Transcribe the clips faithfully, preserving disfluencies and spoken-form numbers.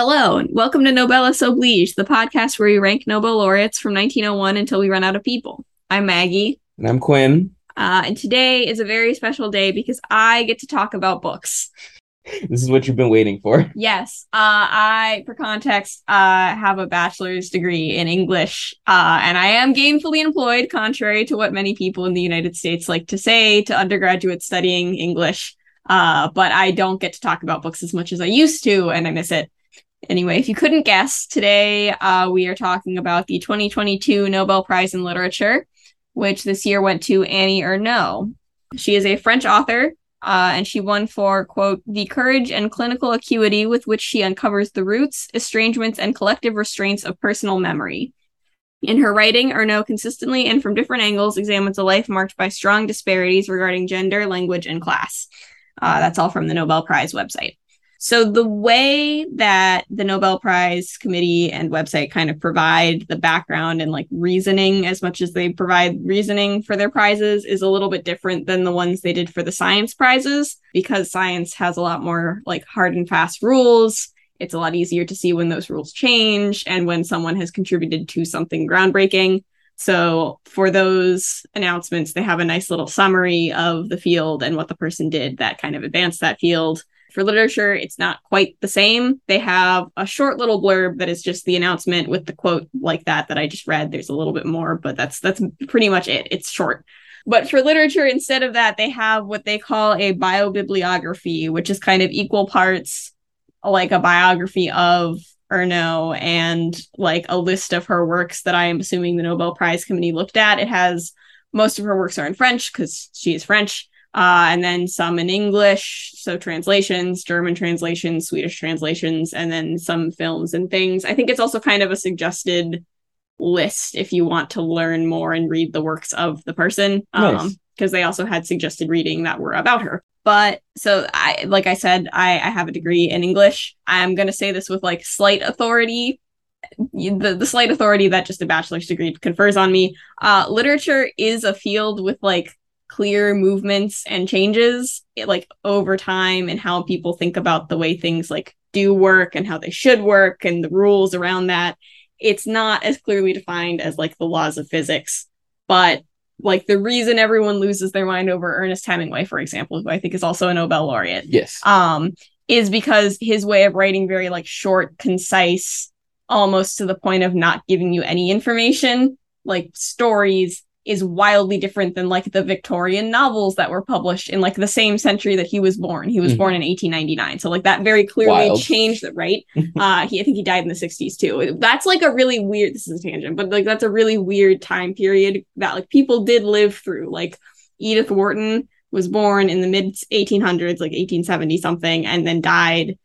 Hello, and welcome to Noblesse Oblige, the podcast where we rank Nobel laureates from nineteen oh one until we run out of people. I'm Maggie. And I'm Quinn. Uh, and today is a very special day because I get to talk about books. This is what you've been waiting for. Yes. Uh, I, for context, uh, have a bachelor's degree in English, uh, and I am gainfully employed, contrary to what many people in the United States like to say to undergraduates studying English. Uh, but I don't get to talk about books as much as I used to, and I miss it. Anyway, if you couldn't guess, today uh, we are talking about the twenty twenty-two Nobel Prize in Literature, which this year went to Annie Ernaux. She is a French author. Uh, and she won for, quote, the courage and clinical acuity with which she uncovers the roots, estrangements, and collective restraints of personal memory. In her writing, Ernaux consistently and from different angles examines a life marked by strong disparities regarding gender, language, and class. Uh, that's all from the Nobel Prize website. So the way that the Nobel Prize committee and website kind of provide the background and like reasoning as much as they provide reasoning for their prizes is a little bit different than the ones they did for the science prizes, because science has a lot more like hard and fast rules. It's a lot easier to see when those rules change and when someone has contributed to something groundbreaking. So for those announcements, they have a nice little summary of the field and what the person did that kind of advanced that field. For literature, it's not quite the same. They have a short little blurb that is just the announcement with the quote like that that I just read. There's a little bit more, but that's that's pretty much it. It's short. But for literature, instead of that, they have what they call a biobibliography, which is kind of equal parts like a biography of Ernaux and like a list of her works that I am assuming the Nobel Prize Committee looked at. It has most of her works are in French because she is French. Uh, and then some in English, so translations, German translations, Swedish translations, and then some films and things. I think it's also kind of a suggested list if you want to learn more and read the works of the person, um, nice. Because they also had suggested reading that were about her. But so, I, like I said, I, I have a degree in English. I'm going to say this with like slight authority. The, the slight authority that just a bachelor's degree confers on me. Uh, literature is a field with like clear movements and changes like over time and how people think about the way things like do work and how they should work and the rules around that. It's not as clearly defined as like the laws of physics, but like the reason everyone loses their mind over Ernest Hemingway, for example, who I think is also a Nobel laureate. Yes. Um, is because his way of writing very like short, concise, almost to the point of not giving you any information, like stories, is wildly different than like the Victorian novels that were published in like the same century that he was born. He was mm-hmm. born in eighteen ninety-nine. So like that very clearly Wild. changed the right. Uh, he, I think he died in the sixties too. That's like a really weird, this is a tangent, but like that's a really weird time period that like people did live through. Like Edith Wharton was born in the mid eighteen hundreds, like eighteen seventy something, and then died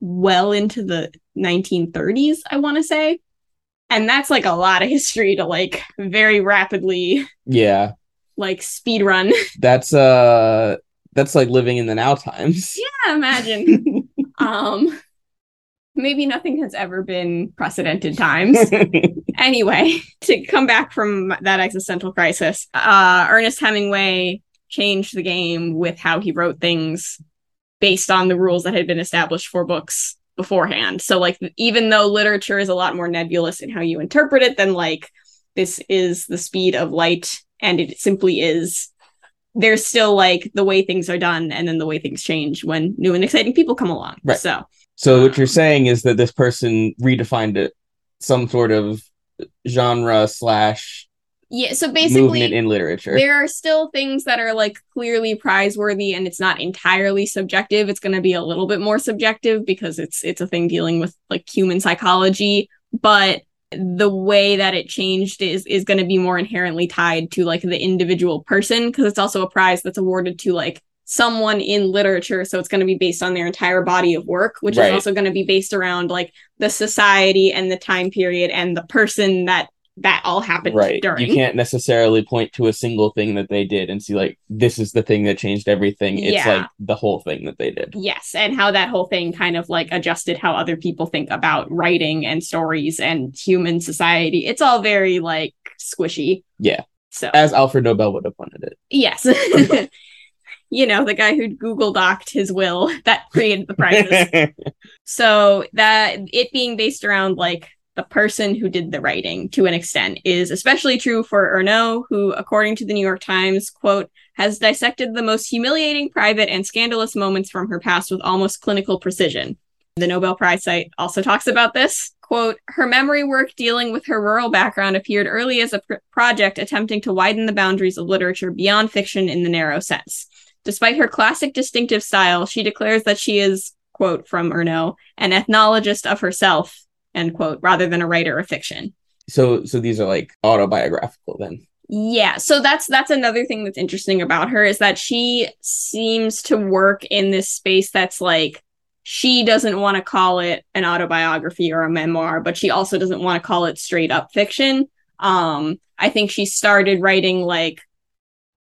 well into the nineteen thirties, I want to say. And that's like a lot of history to like very rapidly, yeah, like speed run. That's uh, that's like living in the now times. Yeah, imagine. um, maybe nothing has ever been precedented times. Anyway, to come back from that existential crisis, uh, Ernest Hemingway changed the game with how he wrote things based on the rules that had been established for books beforehand. So like even though literature is a lot more nebulous in how you interpret it than like this is the speed of light and it simply is, there's still like the way things are done and then the way things change when new and exciting people come along. Right. So so what um, you're saying is that this person redefined it, some sort of genre slash yeah, so basically movement in literature. There are still things that are like clearly prizeworthy and it's not entirely subjective. It's going to be a little bit more subjective because it's it's a thing dealing with like human psychology, but the way that it changed is is going to be more inherently tied to like the individual person, because it's also a prize that's awarded to like someone in literature, so it's going to be based on their entire body of work, which right. is also going to be based around like the society and the time period and the person that that all happened right. during. You can't necessarily point to a single thing that they did and see like, this is the thing that changed everything. It's yeah. like the whole thing that they did. Yes. And how that whole thing kind of like adjusted how other people think about writing and stories and human society. It's all very like squishy. Yeah. So as Alfred Nobel would have wanted it. Yes. you know, the guy who Google Doc'd his will that created the prizes. So that it being based around like the person who did the writing to an extent is especially true for Ernaux, who, according to the New York Times, quote, has dissected the most humiliating, private, and scandalous moments from her past with almost clinical precision. The Nobel Prize site also talks about this. Quote, her memory work dealing with her rural background appeared early as a pr- project attempting to widen the boundaries of literature beyond fiction in the narrow sense. Despite her classic distinctive style, she declares that she is, quote, from Ernaux, an ethnologist of herself, end quote, rather than a writer of fiction. So so these are like autobiographical then? Yeah. So that's that's another thing that's interesting about her, is that she seems to work in this space that's like, she doesn't want to call it an autobiography or a memoir, but she also doesn't want to call it straight up fiction. Um, I think she started writing like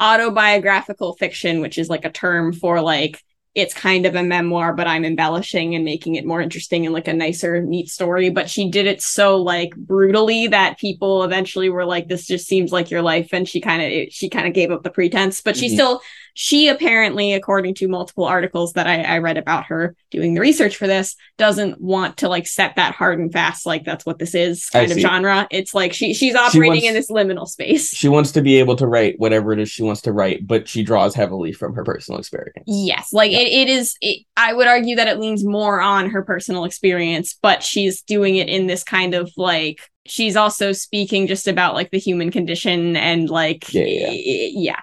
autobiographical fiction, which is like a term for like, it's kind of a memoir, but I'm embellishing and making it more interesting and like a nicer, neat story. But she did it so like brutally that people eventually were like, this just seems like your life. And she kind of she kind of gave up the pretense. But she mm-hmm. still, she apparently, according to multiple articles that I, I read about her doing the research for this, doesn't want to like set that hard and fast, like that's what this is kind I of see. genre. It's like she she's operating she wants, in this liminal space. She wants to be able to write whatever it is she wants to write, but she draws heavily from her personal experience. Yes, like yeah. It, it is, it, I would argue that it leans more on her personal experience, but she's doing it in this kind of like, she's also speaking just about like the human condition and like, yeah. yeah. yeah.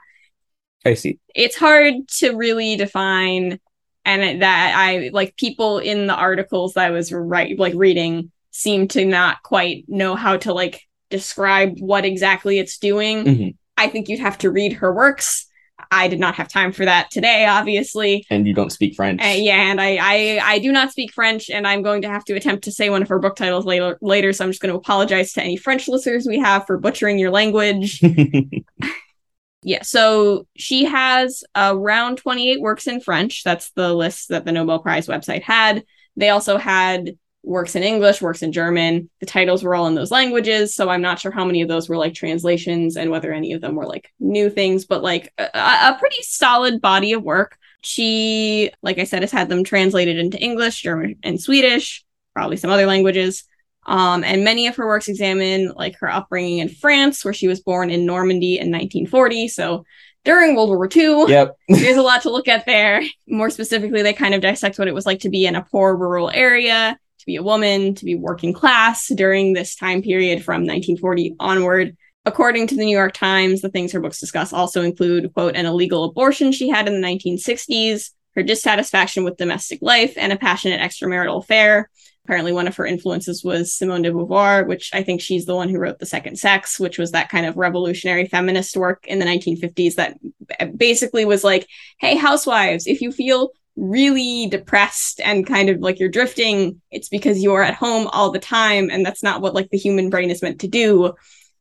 I see. It's hard to really define, and that I like people in the articles that I was right, like reading seem to not quite know how to like describe what exactly it's doing. Mm-hmm. I think you'd have to read her works. I did not have time for that today, obviously. And you don't speak French. Uh, yeah, and I, I, I do not speak French, and I'm going to have to attempt to say one of her book titles later, later so I'm just going to apologize to any French listeners we have for butchering your language. Yeah, so she has around twenty-eight works in French. That's the list that the Nobel Prize website had. They also had works in English, works in German. The titles were all in those languages, so I'm not sure how many of those were like translations and whether any of them were like new things, but like a, a pretty solid body of work. She, like I said, has had them translated into English, German, and Swedish, probably some other languages. Um, and many of her works examine like her upbringing in France, where she was born in Normandy in nineteen forty. So during World War Two, yep. There's a lot to look at there. More specifically, they kind of dissect what it was like to be in a poor rural area, to be a woman, to be working class during this time period from nineteen forty onward. According to the New York Times, the things her books discuss also include, quote, an illegal abortion she had in the nineteen sixties, her dissatisfaction with domestic life, and a passionate extramarital affair. Apparently one of her influences was Simone de Beauvoir, which I think she's the one who wrote The Second Sex, which was that kind of revolutionary feminist work in the nineteen fifties that basically was like, hey, housewives, if you feel really depressed and kind of like you're drifting, it's because you're at home all the time. And that's not what like the human brain is meant to do.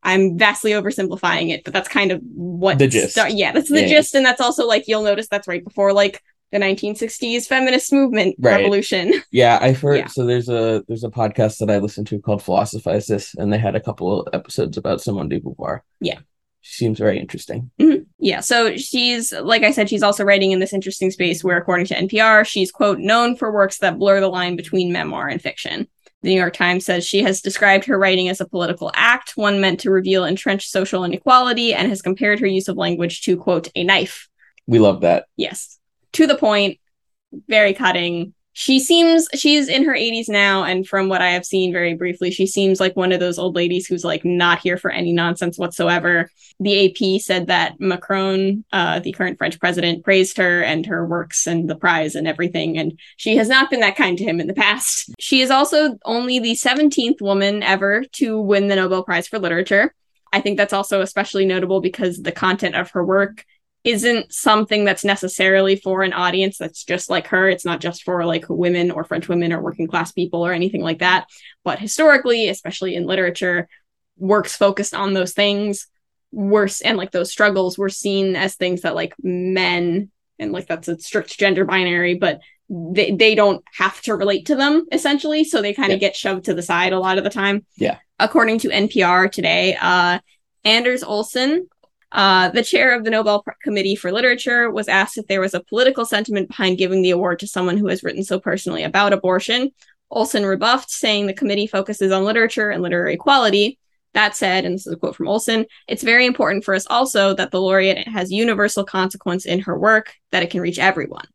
I'm vastly oversimplifying it, but that's kind of what the gist. St- yeah, that's the yeah. gist. And that's also like, you'll notice that's right before like the nineteen sixties feminist movement right. revolution. Yeah, I've heard. Yeah. So there's a there's a podcast that I listened to called Philosophize This, and they had a couple of episodes about Simone de Beauvoir. Yeah. She seems very interesting. Mm-hmm. Yeah, so she's, like I said, she's also writing in this interesting space where, according to N P R, she's, quote, known for works that blur the line between memoir and fiction. The New York Times says she has described her writing as a political act, one meant to reveal entrenched social inequality, and has compared her use of language to, quote, a knife. We love that. Yes. To the point, very cutting. She seems, she's in her eighties now, and from what I have seen very briefly, she seems like one of those old ladies who's like not here for any nonsense whatsoever. The A P said that Macron, uh, the current French president, praised her and her works and the prize and everything, and she has not been that kind to him in the past. She is also only the seventeenth woman ever to win the Nobel Prize for Literature. I think that's also especially notable because the content of her work isn't something that's necessarily for an audience that's just like her. It's not just for like women or French women or working class people or anything like that. But historically, especially in literature, works focused on those things were, and like those struggles were seen as things that like men, and like that's a strict gender binary, but they, they don't have to relate to them essentially. So they kind of yeah. get shoved to the side a lot of the time. Yeah. According to N P R today, uh, Anders Olsson, Uh, the chair of the Nobel Committee for Literature was asked if there was a political sentiment behind giving the award to someone who has written so personally about abortion. Olsson rebuffed, saying the committee focuses on literature and literary quality. That said, and this is a quote from Olsson, "It's very important for us also that the laureate has universal consequence in her work, that it can reach everyone."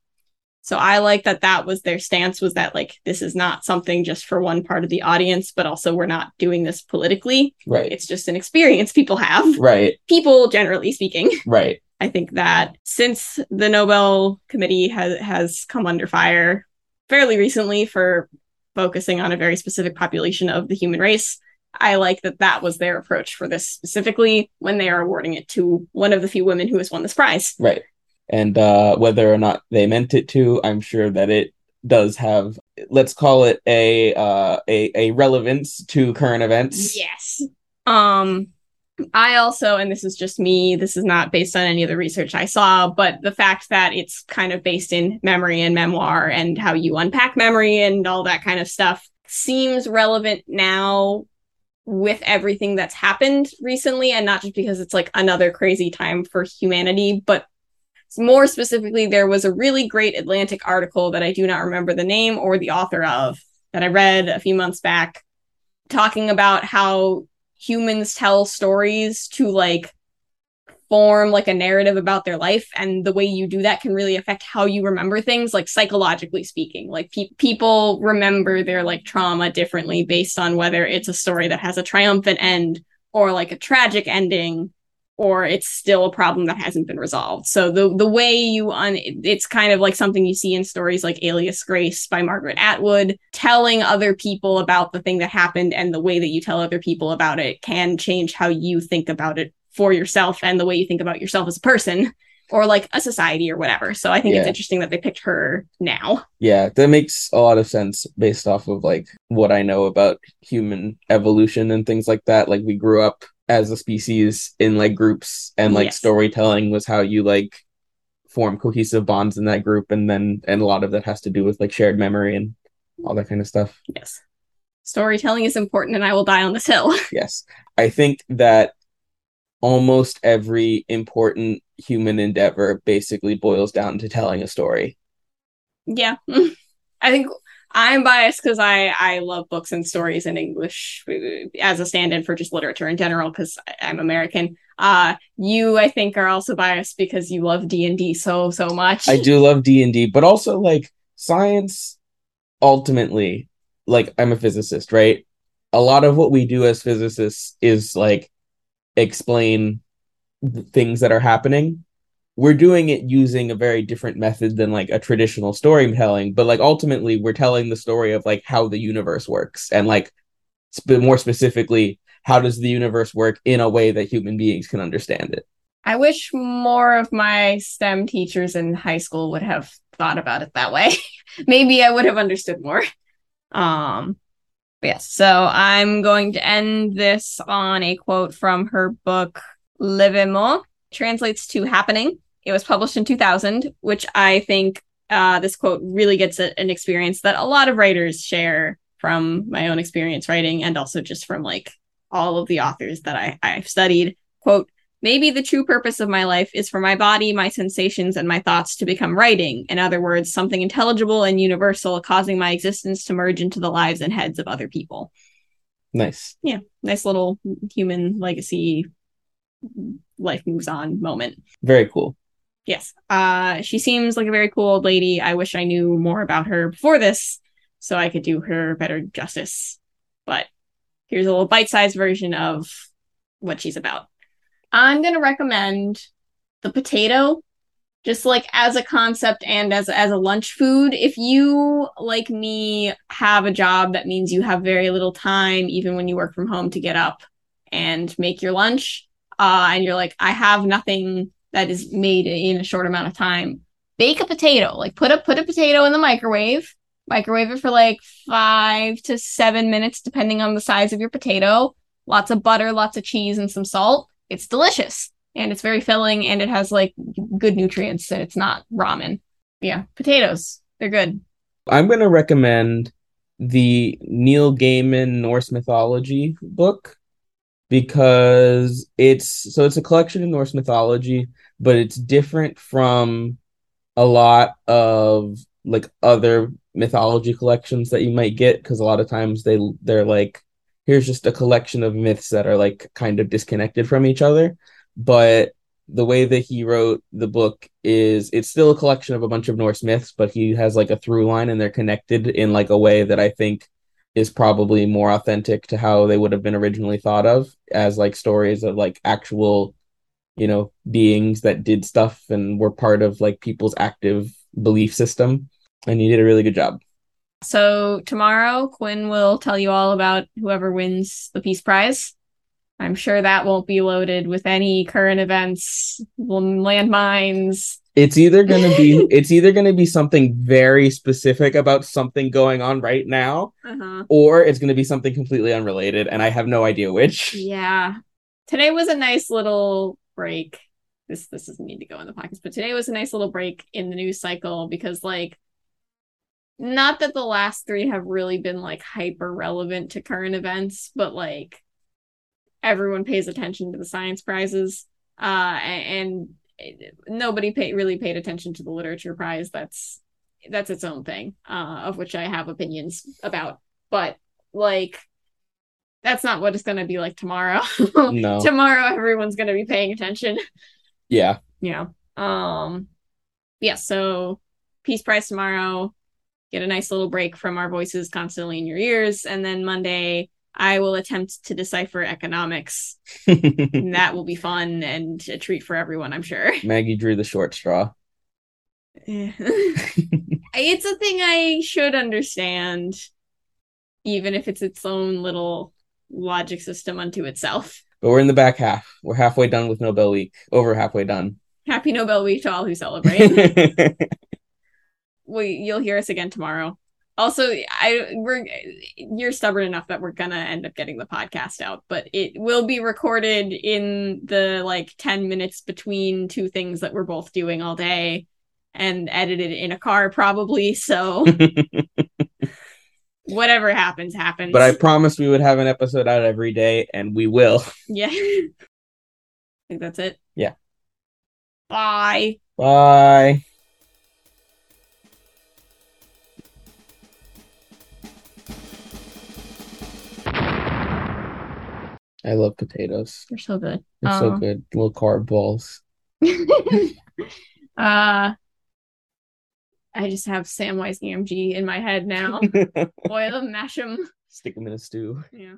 So I like that that was their stance, was that, like, this is not something just for one part of the audience, but also we're not doing this politically. Right. It's just an experience people have. Right. People, generally speaking. Right. I think that since the Nobel Committee has, has come under fire fairly recently for focusing on a very specific population of the human race, I like that that was their approach for this specifically when they are awarding it to one of the few women who has won this prize. Right. And uh, whether or not they meant it to, I'm sure that it does have, let's call it a uh, a, a relevance to current events. Yes. Um, I also, and this is just me, this is not based on any of the research I saw, but the fact that it's kind of based in memory and memoir and how you unpack memory and all that kind of stuff seems relevant now with everything that's happened recently, and not just because it's like another crazy time for humanity, but more specifically, there was a really great Atlantic article that I do not remember the name or the author of that I read a few months back, talking about how humans tell stories to, like, form, like, a narrative about their life. And the way you do that can really affect how you remember things, like, psychologically speaking. Like, pe- people remember their, like, trauma differently based on whether it's a story that has a triumphant end or, like, a tragic ending, or it's still a problem that hasn't been resolved. So the the way you, un- it's kind of like something you see in stories like Alias Grace by Margaret Atwood. Telling other people about the thing that happened and the way that you tell other people about it can change how you think about it for yourself and the way you think about yourself as a person or like a society or whatever. So I think yeah. it's interesting that they picked her now. Yeah, that makes a lot of sense based off of like what I know about human evolution and things like that. Like we grew up as a species in like groups, and like yes. storytelling was how you like form cohesive bonds in that group, and then and a lot of that has to do with like shared memory and all that kind of stuff. Yes, storytelling is important, and I will die on this hill. Yes, I think that almost every important human endeavor basically boils down to telling a story. Yeah. I think I'm biased because I, I love books and stories in English as a stand-in for just literature in general because I'm American. Uh, you, I think, are also biased because you love D and D so, so much. I do love D and D, but also, like, science, ultimately, like, I'm a physicist, right? A lot of what we do as physicists is, like, explain things that are happening. We're doing it using a very different method than like a traditional storytelling, but like ultimately we're telling the story of like how the universe works and like sp- more specifically, how does the universe work in a way that human beings can understand it? I wish more of my STEM teachers in high school would have thought about it that way. Maybe I would have understood more. Um, yes, so I'm going to end this on a quote from her book, L'Événement. Translates to Happening. It was published in two thousand, which I think uh, this quote really gets at an experience that a lot of writers share from my own experience writing and also just from like all of the authors that I, I've studied. Quote, "Maybe the true purpose of my life is for my body, my sensations, and my thoughts to become writing. In other words, something intelligible and universal, causing my existence to merge into the lives and heads of other people." Nice. Yeah. Nice little human legacy life moves on moment. Very cool. Yes. Uh, she seems like a very cool old lady. I wish I knew more about her before this so I could do her better justice. But here's a little bite-sized version of what she's about. I'm going to recommend the potato just like as a concept and as, as a lunch food. If you, like me, have a job that means you have very little time, even when you work from home, to get up and make your lunch, Uh, and you're like, I have nothing that is made in a short amount of time, bake a potato. Like put a put a potato in the microwave, microwave it for like five to seven minutes, depending on the size of your potato. Lots of butter, lots of cheese, and some salt. It's delicious, and it's very filling, and it has like good nutrients, and it's not ramen. Yeah, potatoes, they're good. I'm going to recommend the Neil Gaiman Norse mythology book, because it's so it's a collection of Norse mythology, but it's different from a lot of like other mythology collections that you might get, because a lot of times they they're like, here's just a collection of myths that are like kind of disconnected from each other. But the way that he wrote the book is it's still a collection of a bunch of Norse myths, but he has like a through line and they're connected in like a way that I think is probably more authentic to how they would have been originally thought of as like stories of like actual, you know, beings that did stuff and were part of like people's active belief system. And he did a really good job. So tomorrow, Quinn will tell you all about whoever wins the Peace Prize. I'm sure that won't be loaded with any current events, landmines. It's either going to be it's either going to be something very specific about something going on right now, uh-huh. or it's going to be something completely unrelated, and I have no idea which. Yeah. Today was a nice little break. This this doesn't need to go in the pockets, but today was a nice little break in the news cycle because, like, not that the last three have really been, like, hyper-relevant to current events, but, like, everyone pays attention to the science prizes, uh, and nobody pay, really paid attention to the literature prize. That's that's its own thing, uh, of which I have opinions about. But, like, that's not what it's going to be like tomorrow. No. Tomorrow, everyone's going to be paying attention. Yeah. Yeah. Um. Yeah, so Peace Prize tomorrow. Get a nice little break from our voices constantly in your ears. And then Monday, I will attempt to decipher economics. And that will be fun and a treat for everyone, I'm sure. Maggie drew the short straw. It's a thing I should understand, even if it's its own little logic system unto itself. But we're in the back half. We're halfway done with Nobel Week. Over halfway done. Happy Nobel Week to all who celebrate. Well, you'll hear us again tomorrow. Also, I we're you're stubborn enough that we're gonna end up getting the podcast out, but it will be recorded in the like ten minutes between two things that we're both doing all day, and edited in a car probably. So whatever happens, happens. But I promised we would have an episode out every day, and we will. Yeah, I think that's it. Yeah. Bye. Bye. I love potatoes. They're so good. They're uh, so good. Little carb balls. uh, I just have Samwise Gamgee in my head now. Boil them, mash them. Stick them in a stew. Yeah.